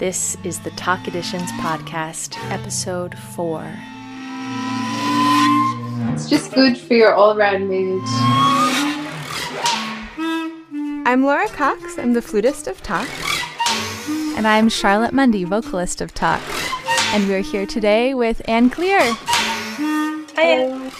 This is the TAK Editions podcast, episode 4. It's just good for your all-round mood. I'm Laura Cox. I'm the flutist of TAK. And I'm Charlotte Mundy, vocalist of TAK. And we're here today with Anne Clear. Hi.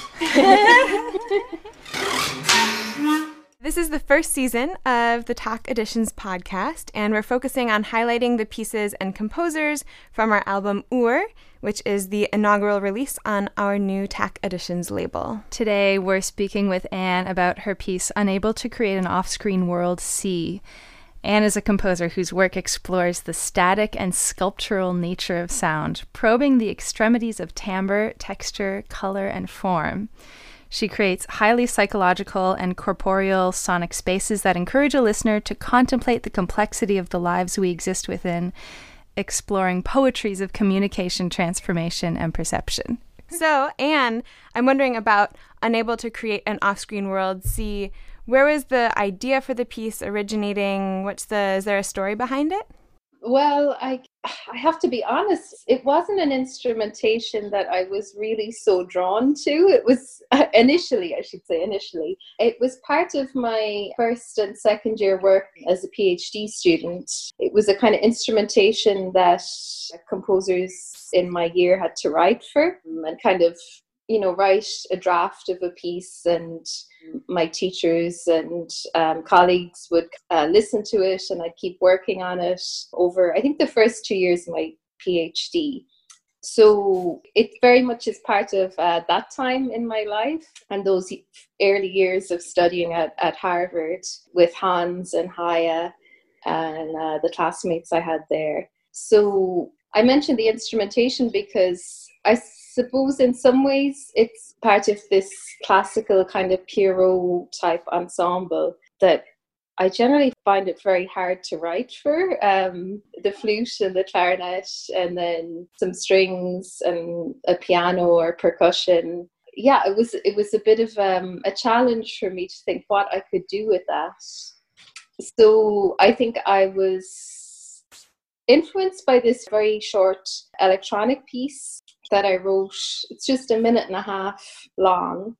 This is the first season of the TAK Editions podcast, and we're focusing on highlighting the pieces and composers from our album Ur, which is the inaugural release on our new TAK Editions label. Today, we're speaking with Anne about her piece, Unable to Create an Off-Screen World C. Anne is a composer whose work explores the static and sculptural nature of sound, probing the extremities of timbre, texture, color, and form. She creates highly psychological and corporeal sonic spaces that encourage a listener to contemplate the complexity of the lives we exist within, exploring poetries of communication, transformation, and perception. So, Anne, I'm wondering about Unable to Create an Off-Screen World C. Where was the idea for the piece originating? Is there a story behind it? Well, I have to be honest, it wasn't an instrumentation that I was really so drawn to. It was initially, it was part of my first and second year work as a PhD student. It was a kind of instrumentation that composers in my year had to write for and kind of, write a draft of a piece, and my teachers and colleagues would listen to it, and I'd keep working on it over, I think, the first 2 years of my PhD. So it very much is part of that time in my life and those early years of studying at Harvard with Hans and Haya and the classmates I had there. So I mentioned the instrumentation because I suppose in some ways it's part of this classical kind of Pierrot type ensemble that I generally find it very hard to write for. The flute and the clarinet and then some strings and a piano or percussion. Yeah, it was a bit of a challenge for me to think what I could do with that. So I think I was influenced by this very short electronic piece that I wrote. It's just 1.5 minutes long.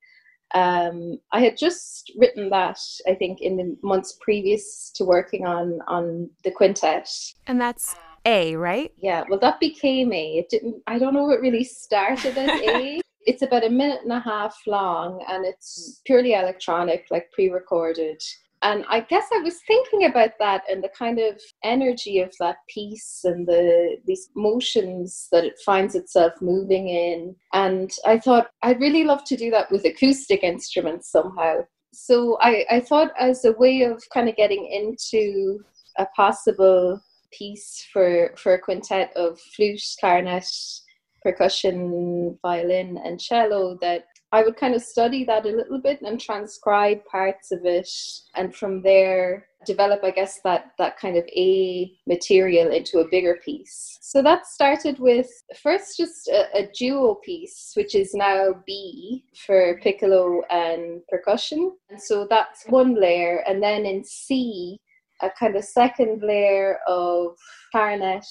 I had just written that, I think, in the months previous to working on the quintet. And that's A, right? Yeah, well, that became A. I don't know what really started as A. It's about 1.5 minutes long, and it's purely electronic, like pre-recorded. And I guess I was thinking about that and the kind of energy of that piece and these motions that it finds itself moving in. And I thought, I'd really love to do that with acoustic instruments somehow. So I thought, as a way of kind of getting into a possible piece for a quintet of flute, clarinet, percussion, violin, and cello, that I would kind of study that a little bit and transcribe parts of it, and from there develop, I guess, that kind of A material into a bigger piece. So that started with first just a duo piece, which is now B, for piccolo and percussion. And so that's one layer. And then in C, a kind of second layer of clarinet,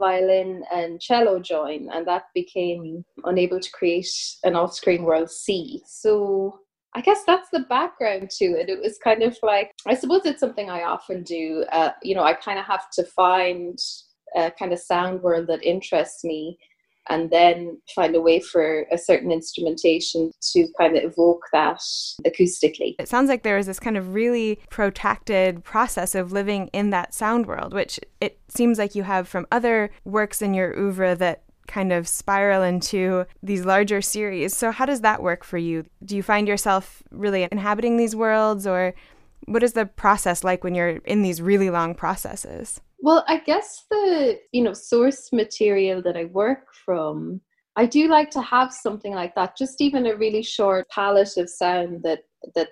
violin, and cello join, and that became Unable to Create an Off-Screen World C. So I guess that's the background to it. It was kind of like, I suppose it's something I often do. I kind of have to find a kind of sound world that interests me, and then find a way for a certain instrumentation to kind of evoke that acoustically. It sounds like there was this kind of really protracted process of living in that sound world, which it seems like you have from other works in your oeuvre that kind of spiral into these larger series. So how does that work for you? Do you find yourself really inhabiting these worlds, or what is the process like when you're in these really long processes? Well, I guess the, source material that I work from, I do like to have something like that, just even a really short palette of sound that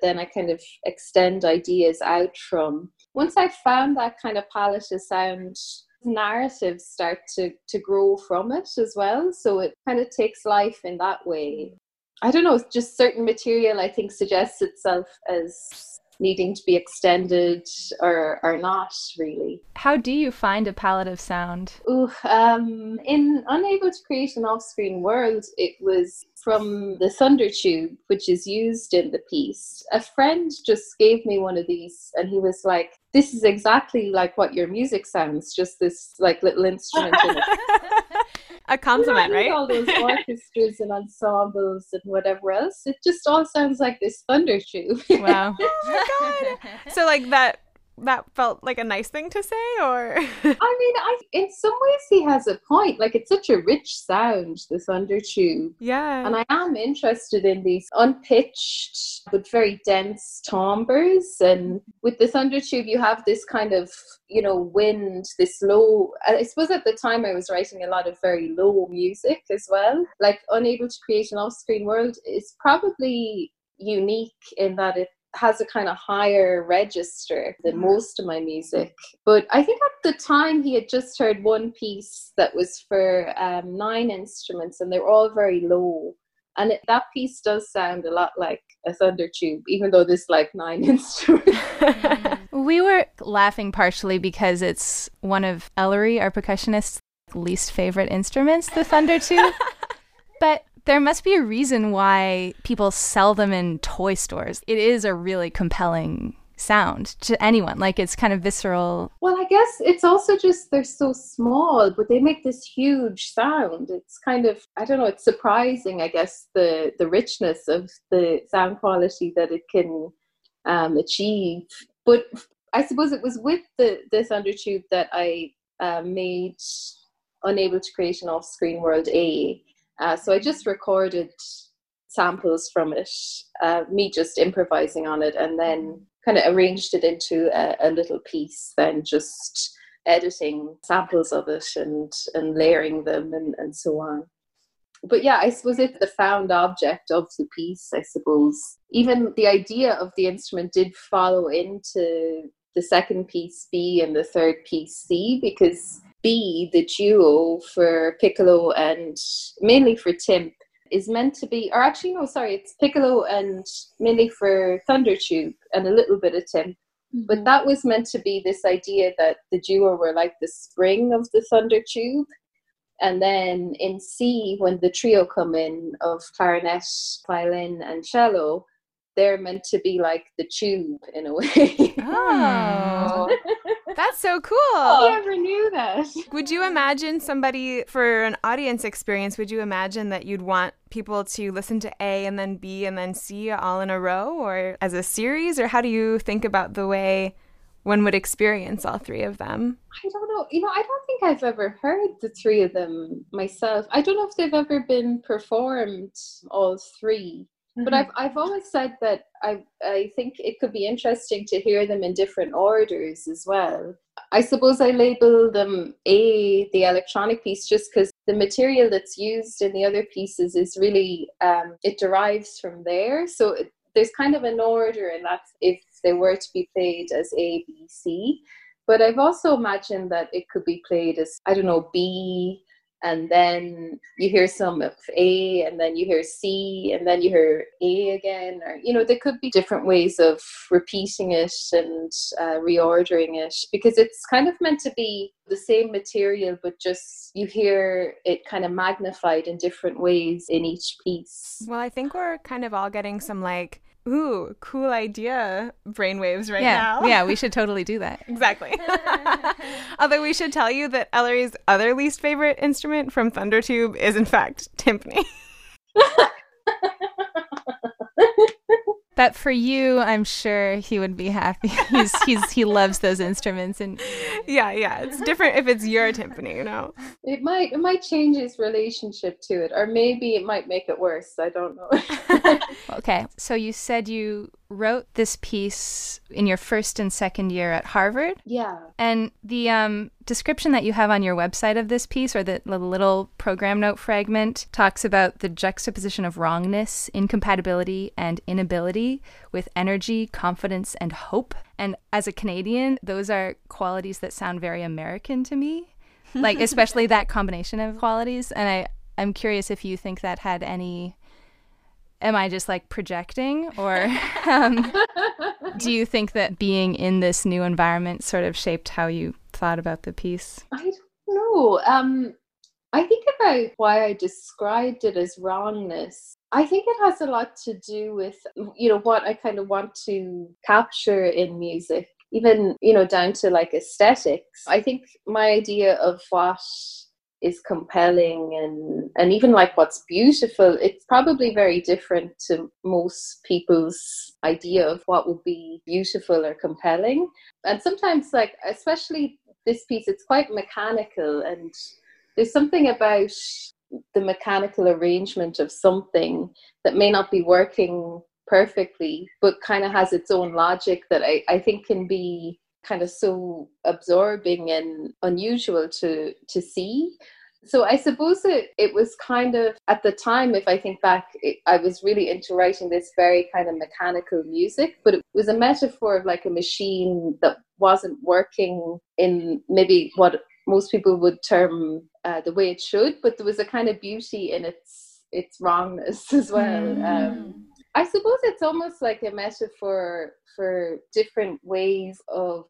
then I kind of extend ideas out from. Once I found that kind of palette of sound, narratives start to grow from it as well. So it kind of takes life in that way. I don't know, just certain material I think suggests itself as needing to be extended or not, really. How do you find a palette of sound? Ooh, in Unable to Create an Off-Screen World, it was from the thunder tube, which is used in the piece. A friend just gave me one of these and he was like, this is exactly like what your music sounds, just this like little instrument in it. A compliment, right? All those orchestras and ensembles and whatever else. It just all sounds like this thunder tube. Wow. Oh my God. So like that felt like a nice thing to say, or? I mean, in some ways he has a point. Like, it's such a rich sound, the thunder tube. Yeah. And I am interested in these unpitched but very dense timbres. And with the thunder tube, you have this kind of, you know, wind, this low. I suppose at the time I was writing a lot of very low music as well. Like, Unable to Create an Off-Screen World is probably unique in that it has a kind of higher register than most of my music. But I think at the time he had just heard one piece that was for 9 instruments and they were all very low. And that piece does sound a lot like a thunder tube, even though there's like 9 instruments. We were laughing partially because it's one of Ellery, our percussionist's least favorite instruments, the thunder tube. But there must be a reason why people sell them in toy stores. It is a really compelling sound to anyone. Like, it's kind of visceral. Well, I guess it's also just they're so small, but they make this huge sound. It's kind of, I don't know, it's surprising, I guess, the richness of the sound quality that it can achieve. But I suppose it was with the thunder tube that I made Unable to Create an Off-Screen World A. So I just recorded samples from it, me just improvising on it, and then kind of arranged it into a little piece, then just editing samples of it and layering them and so on. But yeah, I suppose it's the found object of the piece, I suppose. Even the idea of the instrument did follow into the second piece B and the third piece C, because B, the duo for piccolo and mainly for timp, is meant to be, or actually no, sorry, it's piccolo and mainly for thunder tube and a little bit of timp. But that was meant to be this idea that the duo were like the spring of the thunder tube. And then in C, when the trio come in of clarinet, violin and cello, they're meant to be like the tube in a way. Oh, that's so cool. I never knew that. Would you imagine somebody, for an audience experience, would you imagine that you'd want people to listen to A and then B and then C all in a row, or as a series? Or how do you think about the way one would experience all three of them? I don't know. You know, I don't think I've ever heard the three of them myself. I don't know if they've ever been performed, all three. But I've always said that I think it could be interesting to hear them in different orders as well. I suppose I label them A, the electronic piece, just because the material that's used in the other pieces is really, it derives from there. So there's kind of an order in that if they were to be played as A, B, C. But I've also imagined that it could be played as, I don't know, B, and then you hear some of A, and then you hear C, and then you hear A again. Or, you know, there could be different ways of repeating it and reordering it, because it's kind of meant to be the same material, but just you hear it kind of magnified in different ways in each piece. Well, I think we're kind of all getting some like, ooh, cool idea brainwaves right now. Yeah, we should totally do that. Exactly. Although we should tell you that Ellery's other least favorite instrument from thunder tube is in fact timpani. But for you, I'm sure he would be happy. He loves those instruments, and yeah, it's different if it's your timpani, you know. It might change his relationship to it, or maybe it might make it worse. I don't know. Okay, so you said you wrote this piece in your first and second year at Harvard. Yeah. And the description that you have on your website of this piece, or the little program note fragment, talks about the juxtaposition of wrongness, incompatibility, and inability with energy, confidence, and hope. And as a Canadian, those are qualities that sound very American to me, like especially that combination of qualities. And I'm curious if you think that had any Am I just like projecting, or do you think that being in this new environment sort of shaped how you thought about the piece? I don't know. I think about why I described it as wrongness. I think it has a lot to do with, you know, what I kind of want to capture in music, even, you know, down to like aesthetics. I think my idea of what is compelling and even like what's beautiful, it's probably very different to most people's idea of what would be beautiful or compelling. And sometimes, like, especially this piece, it's quite mechanical, and there's something about the mechanical arrangement of something that may not be working perfectly, but kind of has its own logic that I think can be kind of so absorbing and unusual to see. So I suppose it was kind of, at the time, if I think back, I was really into writing this very kind of mechanical music, but it was a metaphor of like a machine that wasn't working in maybe what most people would term the way it should, but there was a kind of beauty in its wrongness as well. I suppose it's almost like a metaphor for different ways of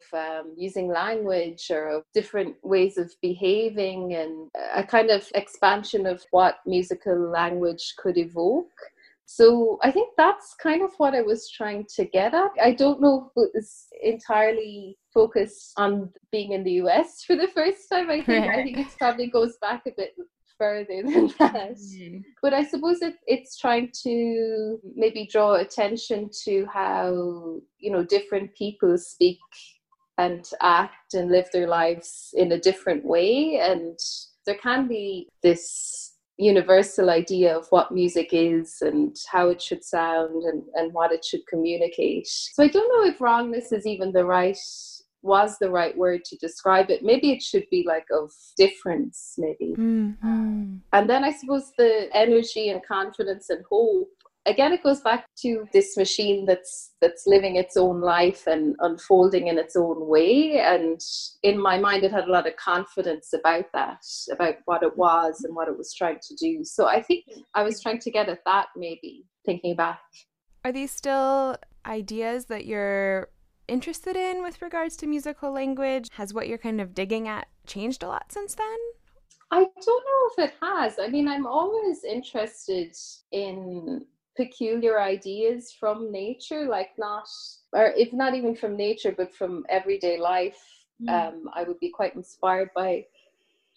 using language, or of different ways of behaving, and a kind of expansion of what musical language could evoke. So I think that's kind of what I was trying to get at. I don't know if it was entirely focused on being in the US for the first time. I think it probably goes back a bit further than that. But I suppose it's trying to maybe draw attention to how, you know, different people speak and act and live their lives in a different way, and there can be this universal idea of what music is and how it should sound and what it should communicate. So I don't know if wrongness is even the right word to describe it. Maybe it should be like of difference, maybe. And then I suppose the energy and confidence and hope, again, it goes back to this machine that's living its own life and unfolding in its own way. And in my mind, it had a lot of confidence about that, about what it was and what it was trying to do. So I think I was trying to get at that, maybe, thinking back. Are these still ideas that you're interested in with regards to musical language? Has what you're kind of digging at changed a lot since then? I don't know if it has. I mean, I'm always interested in peculiar ideas from nature, like not, or if not even from nature, but from everyday life. I would be quite inspired by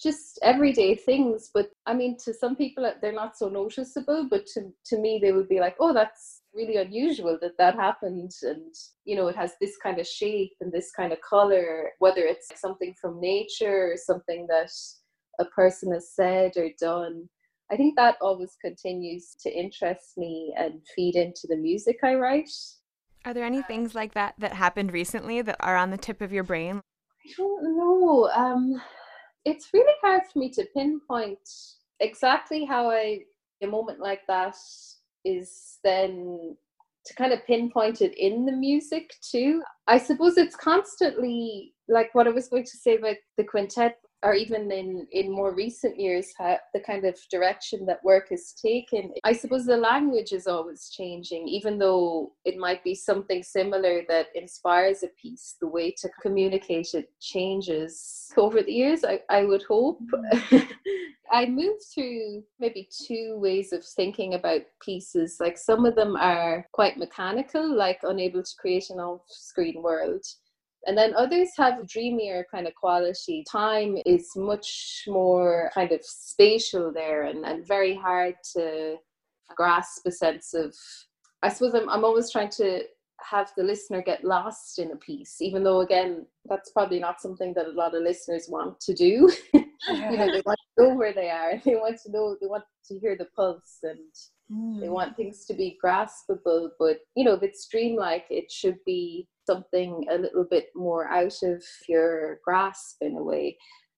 just everyday things. But I mean, to some people, they're not so noticeable, but to me, they would be like, oh, that's really unusual that happened. And, you know, it has this kind of shape and this kind of color, whether it's something from nature or something that a person has said or done. I think that always continues to interest me and feed into the music I write. Are there any things like that that happened recently that are on the tip of your brain? I don't know. It's really hard for me to pinpoint exactly how a moment like that is then to kind of pinpoint it in the music too. I suppose it's constantly like what I was going to say about the quintet, or even in more recent years, how the kind of direction that work has taken. I suppose the language is always changing, even though it might be something similar that inspires a piece, the way to communicate it changes over the years, I would hope. I moved through maybe two ways of thinking about pieces. Like some of them are quite mechanical, like Unable to Create an Off-Screen World. And then others have a dreamier kind of quality. Time is much more kind of spatial there, and very hard to grasp a sense of. I suppose I'm always trying to have the listener get lost in a piece, even though, again, that's probably not something that a lot of listeners want to do. You know, they want to know where they are. They want to know, they want to hear the pulse, and they want things to be graspable. But, you know, if it's dreamlike, it should be something a little bit more out of your grasp in a way.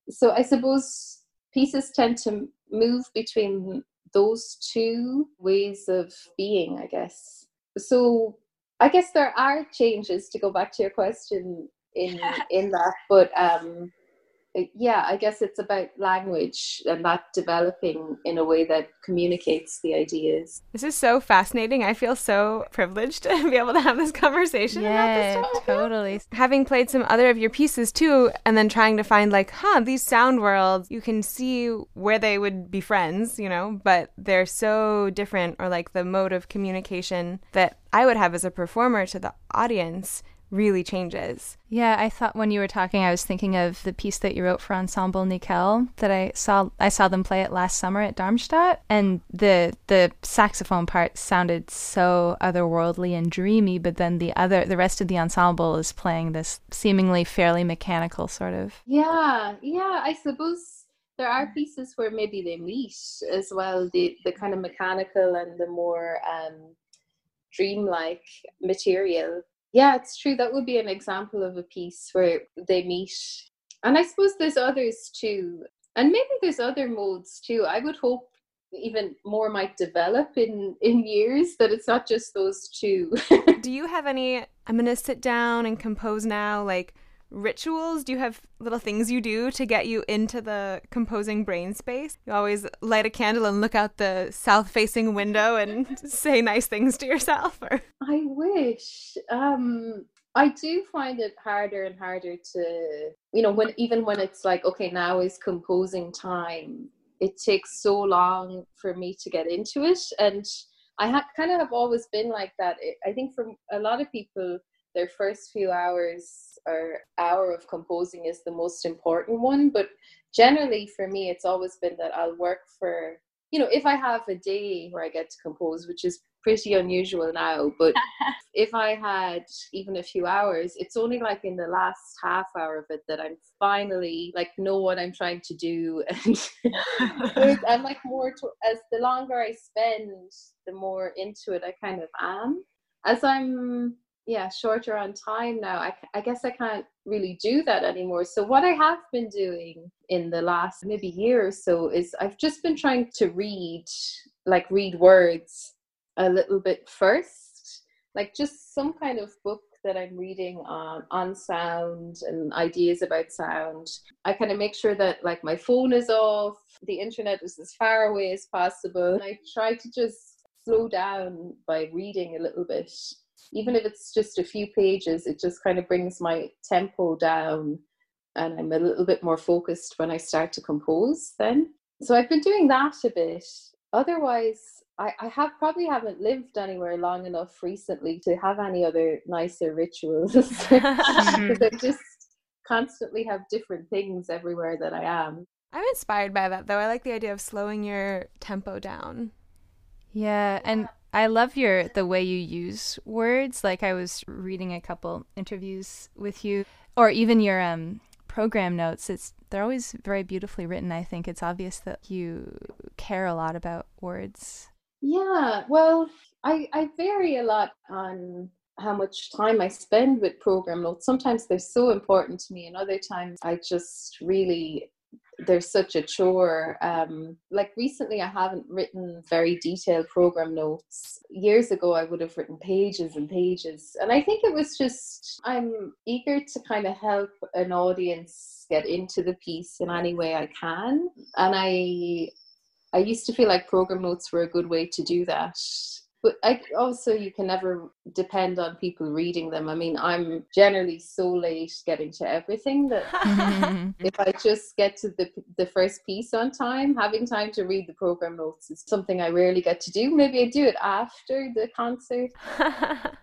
So I suppose pieces tend to move between those two ways of being, I guess. So I guess there are changes, to go back to your question, in that. But yeah, I guess it's about language and that developing in a way that communicates the ideas. This is so fascinating. I feel so privileged to be able to have this conversation about this stuff. Totally. Having played some other of your pieces too, and then trying to find like, these sound worlds, you can see where they would be friends, you know, but they're so different, or like the mode of communication that I would have as a performer to the audience really changes. Yeah, I thought when you were talking, I was thinking of the piece that you wrote for Ensemble Nickel that I saw them play it last summer at Darmstadt, and the saxophone part sounded so otherworldly and dreamy, but then the rest of the ensemble is playing this seemingly fairly mechanical sort of. Yeah, I suppose there are pieces where maybe they meet as well, the kind of mechanical and the more dreamlike material. Yeah, it's true. That would be an example of a piece where they meet. And I suppose there's others too. And maybe there's other modes too. I would hope even more might develop in years, that it's not just those two. Do you have any, I'm going to sit down and compose now, like rituals? Do you have little things you do to get you into the composing brain space? You always light a candle and look out the south-facing window and say nice things to yourself? Or? I wish. I do find it harder and harder to, you know, when it's like, okay, now is composing time. It takes so long for me to get into it. And I have always been like that. I think for a lot of people, their first few hours or hour of composing is the most important one. But generally for me, it's always been that I'll work for, you know, if I have a day where I get to compose, which is pretty unusual now, but if I had even a few hours, it's only like in the last half hour of it that I'm finally like know what I'm trying to do. And I'm like as the longer I spend, the more into it I kind of am. As I'm shorter on time now, I guess I can't really do that anymore. So what I have been doing in the last maybe year or so is I've just been trying to read words a little bit first, like just some kind of book that I'm reading on sound and ideas about sound. I kind of make sure that like my phone is off, the internet is as far away as possible. And I try to just slow down by reading a little bit. Even if it's just a few pages, it just kind of brings my tempo down and I'm a little bit more focused when I start to compose then. So I've been doing that a bit. Otherwise, I probably haven't lived anywhere long enough recently to have any other nicer rituals. Because I just constantly have different things everywhere that I am. I'm inspired by that, though. I like the idea of slowing your tempo down. Yeah, and I love the way you use words. Like I was reading a couple interviews with you, or even your program notes. They're always very beautifully written. I think it's obvious that you care a lot about words. Yeah, well, I vary a lot on how much time I spend with program notes. Sometimes they're so important to me, and other times I just really... They're such a chore. Like recently I haven't written very detailed program notes. Years ago I would have written pages and pages, and I think it was just I'm eager to kind of help an audience get into the piece in any way I can, and I used to feel like program notes were a good way to do that. But you can never depend on people reading them. I mean, I'm generally so late getting to everything that if I just get to the first piece on time, having time to read the program notes is something I rarely get to do. Maybe I do it after the concert.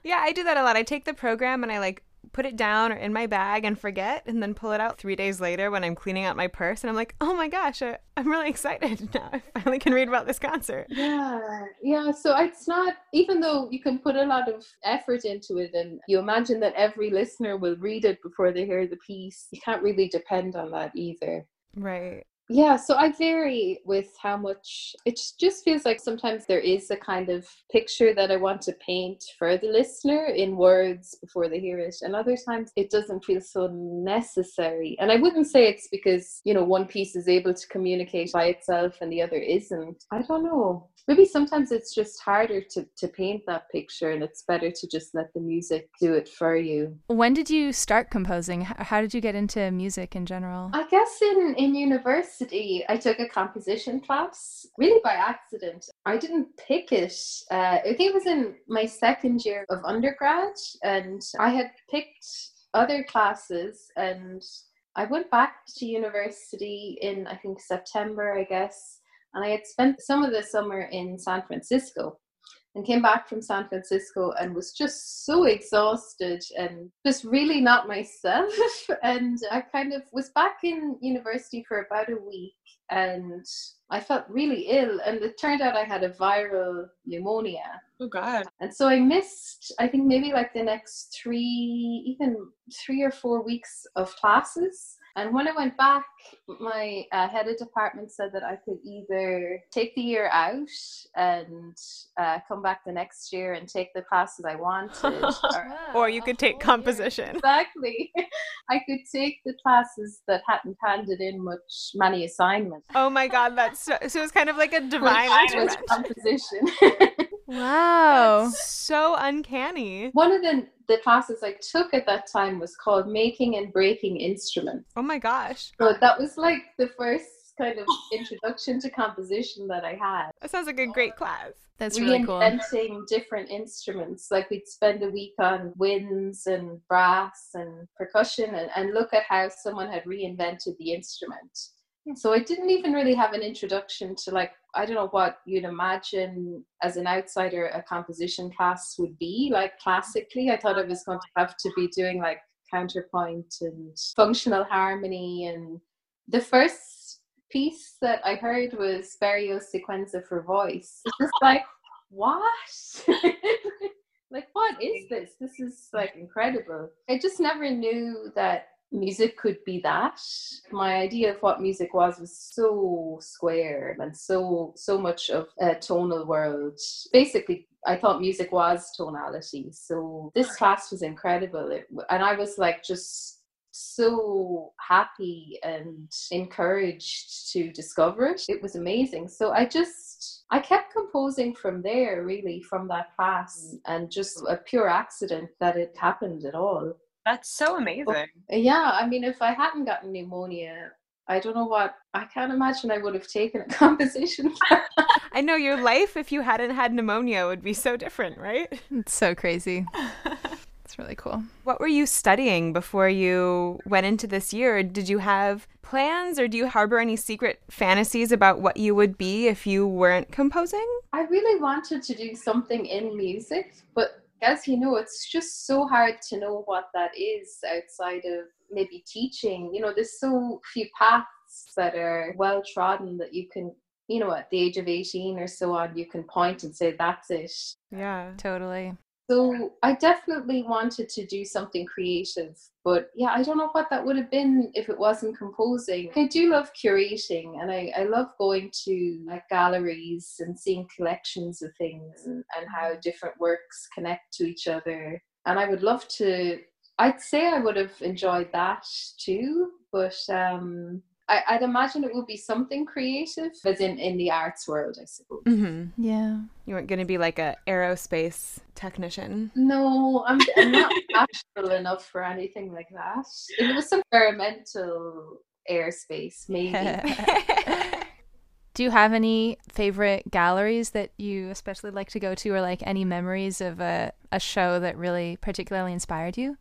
Yeah, I do that a lot. I take the program and I like put it down or in my bag and forget, and then pull it out 3 days later when I'm cleaning out my purse, and I'm like, oh my gosh, I'm really excited now. I finally can read about this concert. Yeah. So it's not, even though you can put a lot of effort into it and you imagine that every listener will read it before they hear the piece, you can't really depend on that either. Right. Yeah, so I vary with how much. It just feels like sometimes there is a kind of picture that I want to paint for the listener in words before they hear it. And other times it doesn't feel so necessary. And I wouldn't say it's because, you know, one piece is able to communicate by itself and the other isn't. I don't know. Maybe sometimes it's just harder to paint that picture, and it's better to just let the music do it for you. When did you start composing? How did you get into music in general? I guess in university, I took a composition class really by accident. I didn't pick it. I think it was in my second year of undergrad, and I had picked other classes, and I went back to university in, I think, September, I guess, and I had spent some of the summer in San Francisco. And came back from San Francisco and was just so exhausted and just really not myself. And I kind of was back in university for about a week, and I felt really ill. And it turned out I had a viral pneumonia. Oh, God. And so I missed, I think, maybe like the next three or four weeks of classes. And when I went back, my head of department said that I could either take the year out and come back the next year and take the classes I wanted. or you could take composition. Year. Exactly. I could take the classes that hadn't handed in many assignments. Oh my God, that's so it was kind of like a divine intervention. Composition. Wow. That's so uncanny. One of the classes I took at that time was called Making and Breaking Instruments. Oh my gosh. So that was like the first kind of introduction to composition that I had. That sounds like a great class. That's really cool. Reinventing different instruments. Like, we'd spend a week on winds and brass and percussion and look at how someone had reinvented the instrument. So I didn't even really have an introduction to, like, I don't know what you'd imagine as an outsider a composition class would be. Like, classically, I thought I was going to have to be doing like counterpoint and functional harmony. And the first piece that I heard was Sequenza for voice. It's just like, what? Like, what is this? This is like incredible. I just never knew that music could be that. My idea of what music was so square and so much of a tonal world. Basically, I thought music was tonality. So this class was incredible. And I was like just so happy and encouraged to discover it. It was amazing. So I kept composing from there, really, from that class, and just a pure accident that it happened at all. That's so amazing. Yeah, I mean, if I hadn't gotten pneumonia, I don't know what, I can't imagine I would have taken a composition class. I know, your life, if you hadn't had pneumonia, would be so different, right? It's so crazy. It's really cool. What were you studying before you went into this year? Did you have plans, or do you harbor any secret fantasies about what you would be if you weren't composing? I really wanted to do something in music, but as you know, it's just so hard to know what that is outside of maybe teaching. You know, there's so few paths that are well trodden that you can, you know, at the age of 18 or so on, you can point and say, that's it. Yeah, totally. So I definitely wanted to do something creative, but yeah, I don't know what that would have been if it wasn't composing. I do love curating, and I love going to like galleries and seeing collections of things and how different works connect to each other. And I would love to, I'd say I would have enjoyed that too, but I'd imagine it would be something creative, as in the arts world, I suppose. Mm-hmm. Yeah. You weren't going to be like an aerospace technician. No, I'm not natural enough for anything like that. If it was some experimental airspace, maybe. Do you have any favorite galleries that you especially like to go to, or like any memories of a show that really particularly inspired you?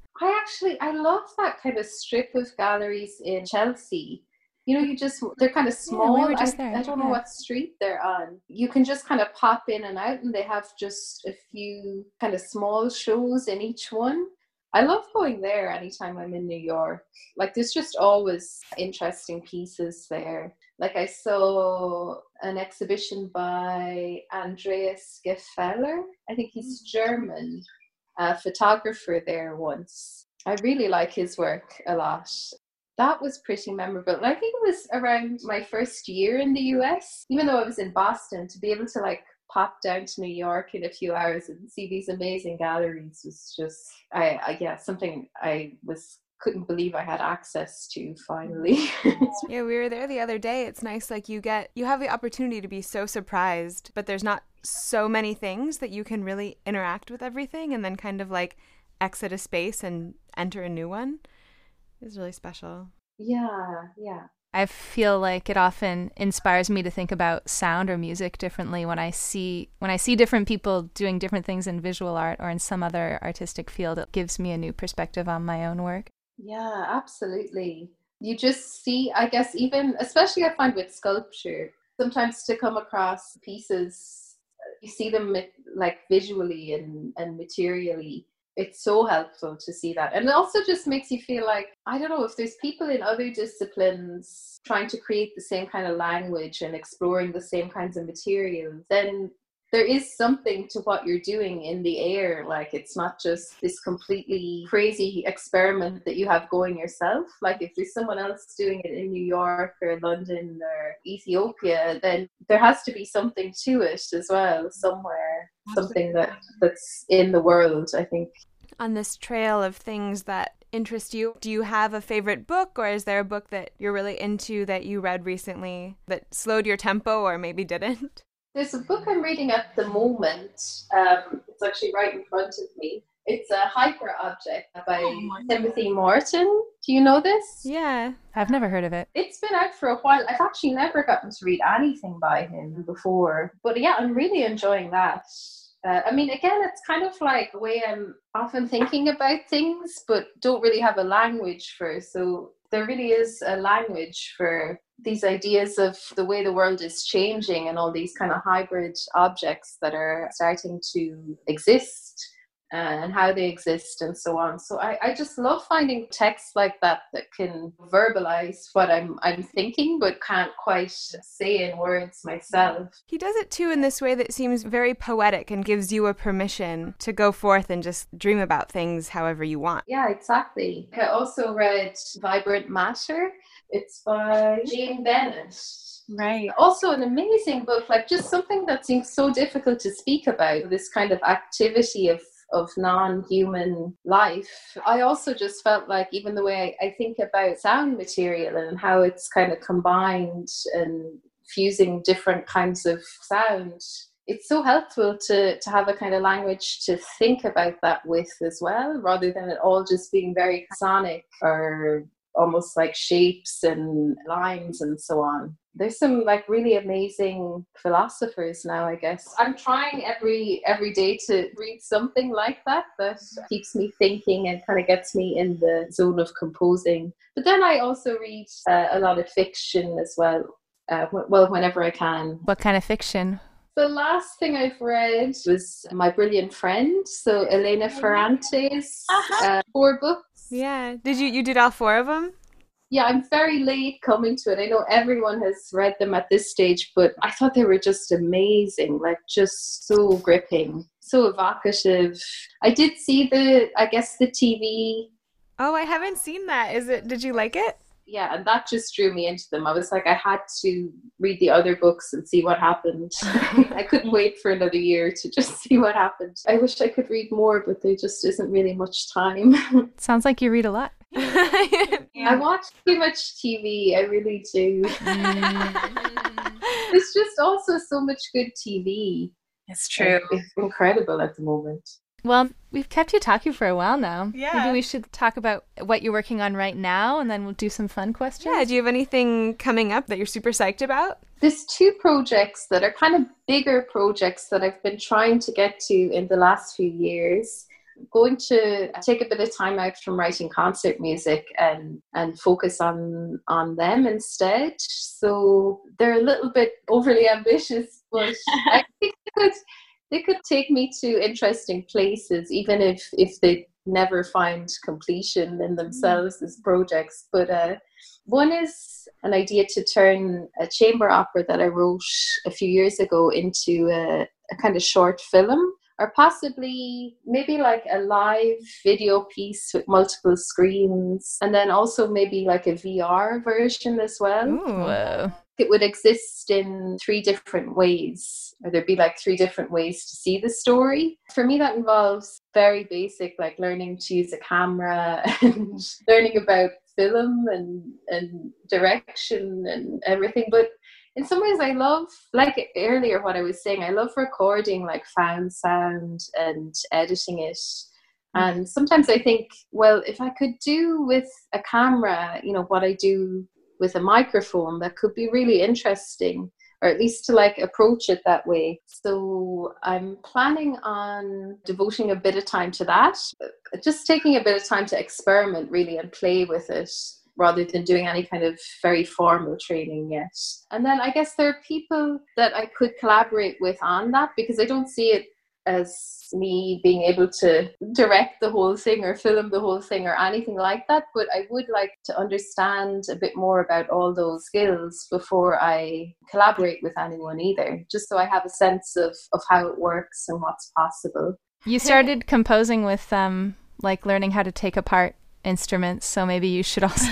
I love that kind of strip of galleries in Chelsea. You know, they're kind of small. Yeah, we were just there. I don't know what street they're on. You can just kind of pop in and out, and they have just a few kind of small shows in each one. I love going there anytime I'm in New York. Like, there's just always interesting pieces there. Like, I saw an exhibition by Andreas Gefeller. I think he's German, a photographer there once. I really like his work a lot. that was pretty memorable. And I think it was around my first year in the US, even though I was in Boston, to be able to like pop down to New York in a few hours and see these amazing galleries was just, yeah, something I was couldn't believe I had access to finally. Yeah, we were there the other day. It's nice, like you have the opportunity to be so surprised, but there's not so many things that you can really interact with everything and then kind of like exit a space and enter a new one. It's really special. Yeah, yeah. I feel like it often inspires me to think about sound or music differently when I see different people doing different things in visual art or in some other artistic field. It gives me a new perspective on my own work. Yeah, absolutely. You just see, I guess, even, especially I find with sculpture, sometimes to come across pieces, you see them like visually and materially. It's so helpful to see that. And it also just makes you feel like, I don't know, if there's people in other disciplines trying to create the same kind of language and exploring the same kinds of materials, then there is something to what you're doing in the air. Like, it's not just this completely crazy experiment that you have going yourself. Like, if there's someone else doing it in New York or London or Ethiopia, then there has to be something to it as well, somewhere. Something that's in the world, I think. On this trail of things that interest you, do you have a favorite book, or is there a book that you're really into that you read recently that slowed your tempo or maybe didn't? There's a book I'm reading at the moment. It's actually right in front of me. It's a Hyper Object by Timothy Morton. Do you know this? Yeah, I've never heard of it. It's been out for a while. I've actually never gotten to read anything by him before. But yeah, I'm really enjoying that. I mean, again, it's kind of like the way I'm often thinking about things, but don't really have a language for. So there really is a language for these ideas of the way the world is changing and all these kind of hybrid objects that are starting to exist and how they exist and so on. So I just love finding texts like that that can verbalize what I'm thinking but can't quite say in words myself. He does it too in this way that seems very poetic and gives you a permission to go forth and just dream about things however you want. Yeah, exactly. I also read Vibrant Matter. It's by Jane Bennett. Right. Also an amazing book, like just something that seems so difficult to speak about, this kind of activity of non-human life. I also just felt like even the way I think about sound material and how it's kind of combined and fusing different kinds of sound, it's so helpful to have a kind of language to think about that with as well, rather than it all just being very sonic or almost like shapes and lines and so on. There's some like really amazing philosophers now, I guess. I'm trying every day to read something like that that keeps me thinking and kind of gets me in the zone of composing. But then I also read a lot of fiction as well, whenever I can. What kind of fiction? The last thing I've read was My Brilliant Friend, so Elena Ferrante's four books. Yeah, you did all four of them? Yeah, I'm very late coming to it. I know everyone has read them at this stage, but I thought they were just amazing, like just so gripping, so evocative. I did see the TV. Oh, I haven't seen that. Did you like it? Yeah, and that just drew me into them. I was like, I had to read the other books and see what happened. I couldn't wait for another year to just see what happened. I wish I could read more, but there just isn't really much time. Sounds like you read a lot. I watch too much TV. I really do. There's just also so much good TV. It's true. It's incredible at the moment. Well, we've kept you talking for a while now. Yeah. Maybe we should talk about what you're working on right now, and then we'll do some fun questions. Yeah, do you have anything coming up that you're super psyched about? There's two projects that are kind of bigger projects that I've been trying to get to in the last few years. I'm going to take a bit of time out from writing concert music and focus on them instead. So they're a little bit overly ambitious, but I think they could take me to interesting places, even if they never find completion in themselves as projects. But one is an idea to turn a chamber opera that I wrote a few years ago into a kind of short film. or possibly maybe like a live video piece with multiple screens, and then also maybe like a VR version as well. Ooh. It would exist in three different ways, or there'd be like three different ways to see the story. For me, that involves very basic, like learning to use a camera and learning about film and direction and everything. But in some ways, I love, like earlier what I was saying, I love recording like found sound and editing it. And sometimes I think, well, if I could do with a camera, you know, what I do with a microphone, that could be really interesting, or at least to like approach it that way. So I'm planning on devoting a bit of time to that, just taking a bit of time to experiment really and play with it, rather than doing any kind of very formal training yet. And then I guess there are people that I could collaborate with on that, because I don't see it as me being able to direct the whole thing or film the whole thing or anything like that. But I would like to understand a bit more about all those skills before I collaborate with anyone either, just so I have a sense of how it works and what's possible. You started composing with like learning how to take apart instruments, so maybe you should also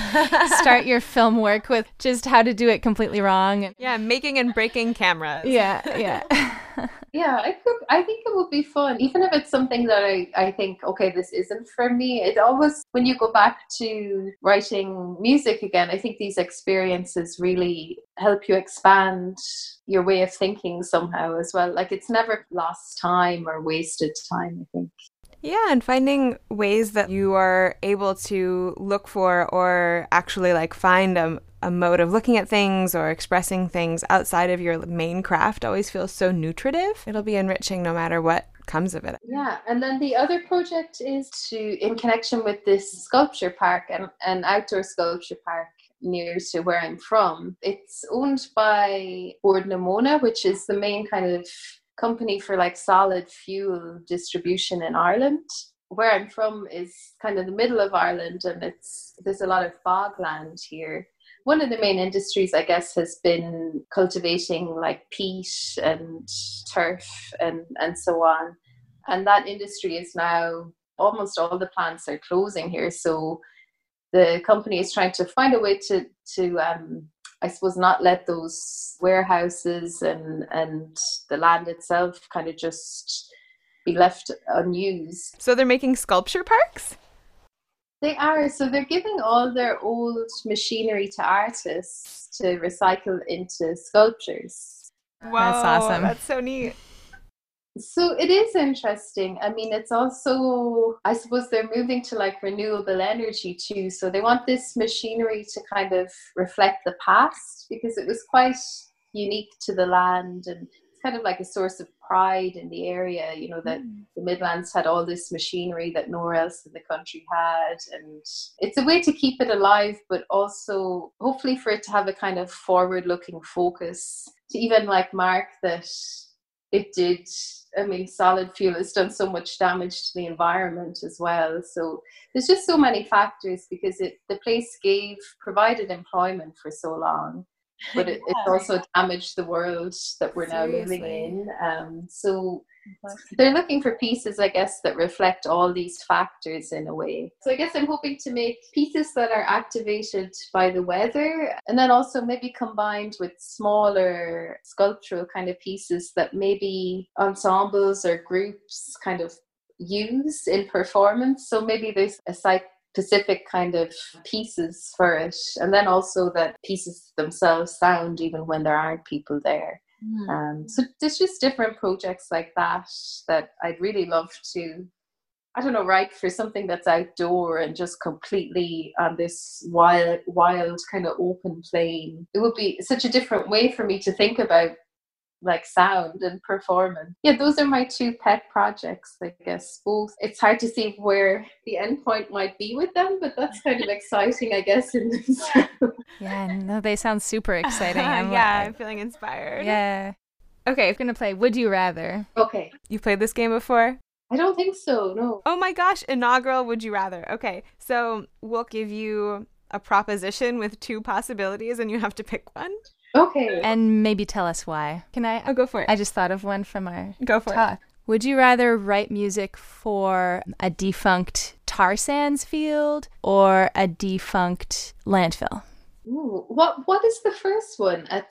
start your film work with just how to do it completely wrong. Yeah, making and breaking cameras. Yeah. Yeah, I think it would be fun, even if it's something that I think, okay, this isn't for me. It always, when you go back to writing music again, I think these experiences really help you expand your way of thinking somehow as well. Like, it's never lost time or wasted time, I think. Yeah, and finding ways that you are able to look for or actually like find a mode of looking at things or expressing things outside of your main craft always feels so nutritive. It'll be enriching no matter what comes of it. Yeah, and then the other project is to, in connection with this sculpture park, an outdoor sculpture park near to where I'm from. It's owned by Bord na Mona, which is the main kind of company for like solid fuel distribution in Ireland. Where I'm from is kind of the middle of Ireland, and there's a lot of bogland here. One of the main industries, I guess, has been cultivating like peat and turf and so on. And that industry is now, almost all the plants are closing here. So the company is trying to find a way to I suppose, not let those warehouses and the land itself kind of just be left unused. So they're making sculpture parks? They are. So they're giving all their old machinery to artists to recycle into sculptures. Wow, that's awesome. That's so neat. So it is interesting. I mean, it's also, I suppose they're moving to like renewable energy too. So they want this machinery to kind of reflect the past, because it was quite unique to the land, and it's kind of like a source of pride in the area, you know, that the Midlands had all this machinery that nowhere else in the country had. And it's a way to keep it alive, but also hopefully for it to have a kind of forward-looking focus to even like mark that it did. I mean, solid fuel has done so much damage to the environment as well. So there's just so many factors, because the place provided employment for so long, but it also damaged the world that we're now living in. So they're looking for pieces, I guess, that reflect all these factors in a way. So I guess I'm hoping to make pieces that are activated by the weather, and then also maybe combined with smaller sculptural kind of pieces that maybe ensembles or groups kind of use in performance. So maybe there's a site-specific kind of pieces for it, and then also that pieces themselves sound even when there aren't people there. So there's just different projects like that I'd really love to, I don't know, write for something that's outdoor and just completely on this wild kind of open plain. It would be such a different way for me to think about like sound and performance. Yeah, those are my two pet projects, I guess. Both, it's hard to see where the end point might be with them, but that's kind of exciting, I guess, in themselves. Yeah, no, they sound super exciting. I'm feeling inspired. Yeah. Okay, I'm gonna play Would You Rather. Okay. You've played this game before? I don't think so, no. Oh my gosh, inaugural Would You Rather. Okay, so we'll give you a proposition with two possibilities and you have to pick one. Okay. And maybe tell us why. Can I? Oh, go for it. I just thought of one from our talk. Would you rather write music for a defunct tar sands field or a defunct landfill? Ooh, what is the first one? A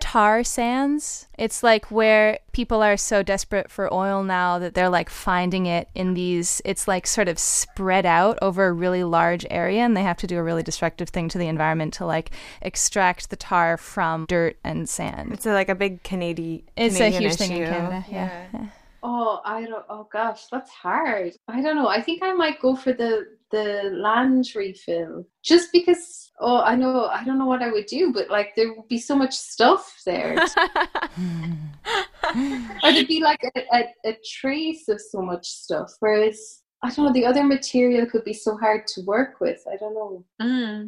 tar sands? It's like where people are so desperate for oil now that they're like finding it in these, it's like sort of spread out over a really large area, and they have to do a really destructive thing to the environment to like extract the tar from dirt and sand. It's like a big Canadian issue. It's a huge thing in Canada. Yeah. Oh gosh, that's hard. I don't know. I think I might go for the land refill, just because I don't know what I would do, but like there would be so much stuff there. Or there'd be like a trace of so much stuff, whereas I don't know, the other material could be so hard to work with. I don't know.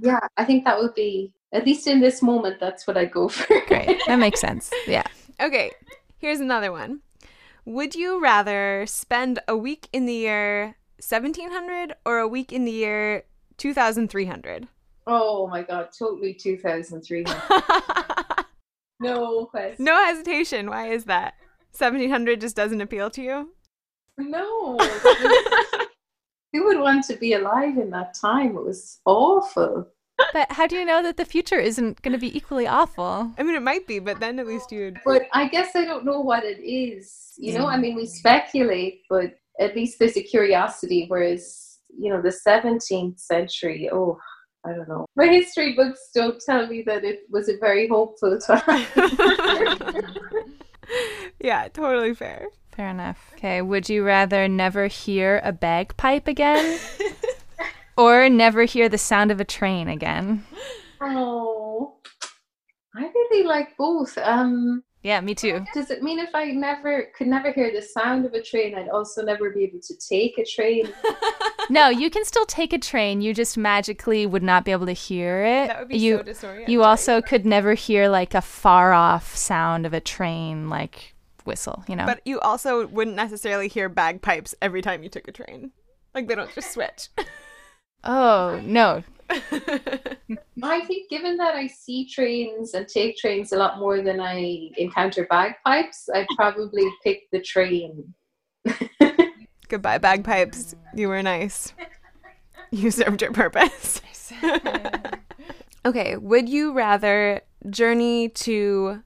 Yeah, I think that would be, at least in this moment, that's what I'd go for. Great, that makes sense. Yeah. Okay, here's another one. Would you rather spend a week in the year 1700 or a week in the year 2300? Oh my God, totally 2300. No question. No hesitation. Why is that? 1700 just doesn't appeal to you? No. Who would want to be alive in that time? It was awful. But how do you know that the future isn't going to be equally awful? I mean, it might be, but then at least you'd... But I guess I don't know what it is. You know, I mean, we speculate, but at least there's a curiosity. Whereas, you know, the 17th century, I don't know. My history books don't tell me that it was a very hopeful time. Yeah, totally fair. Fair enough. Okay, would you rather never hear a bagpipe again? Or never hear the sound of a train again? Oh, I really like both. Yeah, me too. Does it mean if I could never hear the sound of a train, I'd also never be able to take a train? No, you can still take a train. You just magically would not be able to hear it. That would be so disorienting. You also could never hear like a far-off sound of a train, like whistle, you know? But you also wouldn't necessarily hear bagpipes every time you took a train. Like they don't just switch. Oh, no. I think given that I see trains and take trains a lot more than I encounter bagpipes, I'd probably pick the train. Goodbye, bagpipes. You were nice. You served your purpose. Okay, would you rather journey to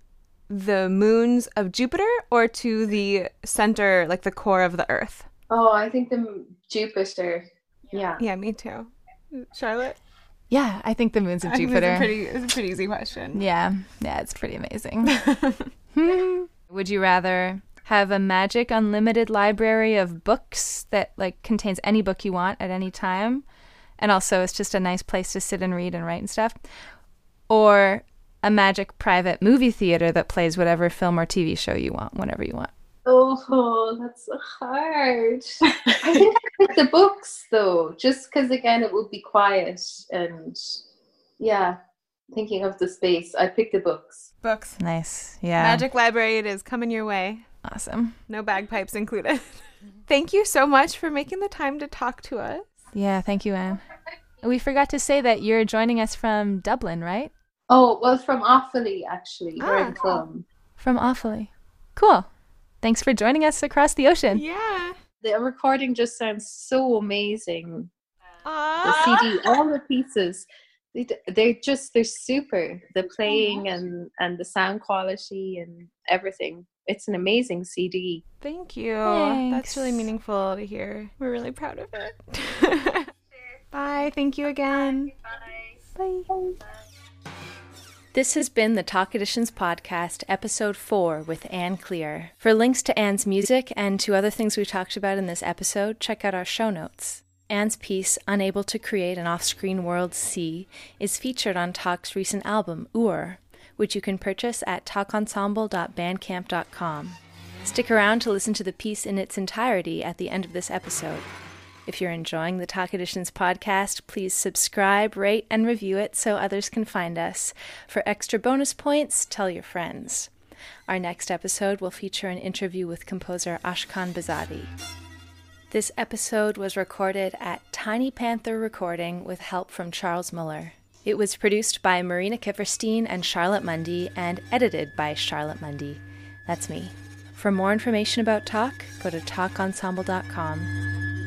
the moons of Jupiter or to the center, like the core of the Earth? Oh, I think the Jupiter. Yeah. Yeah, me too. Charlotte? Yeah, I think the moons of Jupiter. It's a pretty easy question. Yeah, it's pretty amazing. Would you rather have a magic unlimited library of books that like contains any book you want at any time, and also it's just a nice place to sit and read and write and stuff, or a magic private movie theater that plays whatever film or TV show you want whenever you want? Oh, that's so hard. I think I pick the books, though, just because, again, it would be quiet. And, yeah, thinking of the space, I pick the books. Books. Nice. Yeah. Magic library it is, coming your way. Awesome. No bagpipes included. Thank you so much for making the time to talk to us. Yeah, thank you, Anne. We forgot to say that you're joining us from Dublin, right? Oh, well, from Offaly, actually. Where I'm from. From Offaly. Cool. Thanks for joining us across the ocean. Yeah. The recording just sounds so amazing. Aww. The CD, all the pieces, they're super. The playing and the sound quality and everything. It's an amazing CD. Thank you. Thanks. That's really meaningful to hear. We're really proud of it. Bye. Thank you again. Bye. Bye. Bye. This has been the TAK Editions podcast, episode 4 with Anne Clear. For links to Anne's music and to other things we talked about in this episode, check out our show notes. Anne's piece, Unable to Create an Off-Screen World C, is featured on TAK's recent album, Ur, which you can purchase at talkensemble.bandcamp.com. Stick around to listen to the piece in its entirety at the end of this episode. If you're enjoying the TAK Editions podcast, please subscribe, rate, and review it so others can find us. For extra bonus points, tell your friends. Our next episode will feature an interview with composer Ashkan Bazavi. This episode was recorded at Tiny Panther Recording with help from Charles Muller. It was produced by Marina Kifferstein and Charlotte Mundy and edited by Charlotte Mundy. That's me. For more information about Talk, go to talkensemble.com.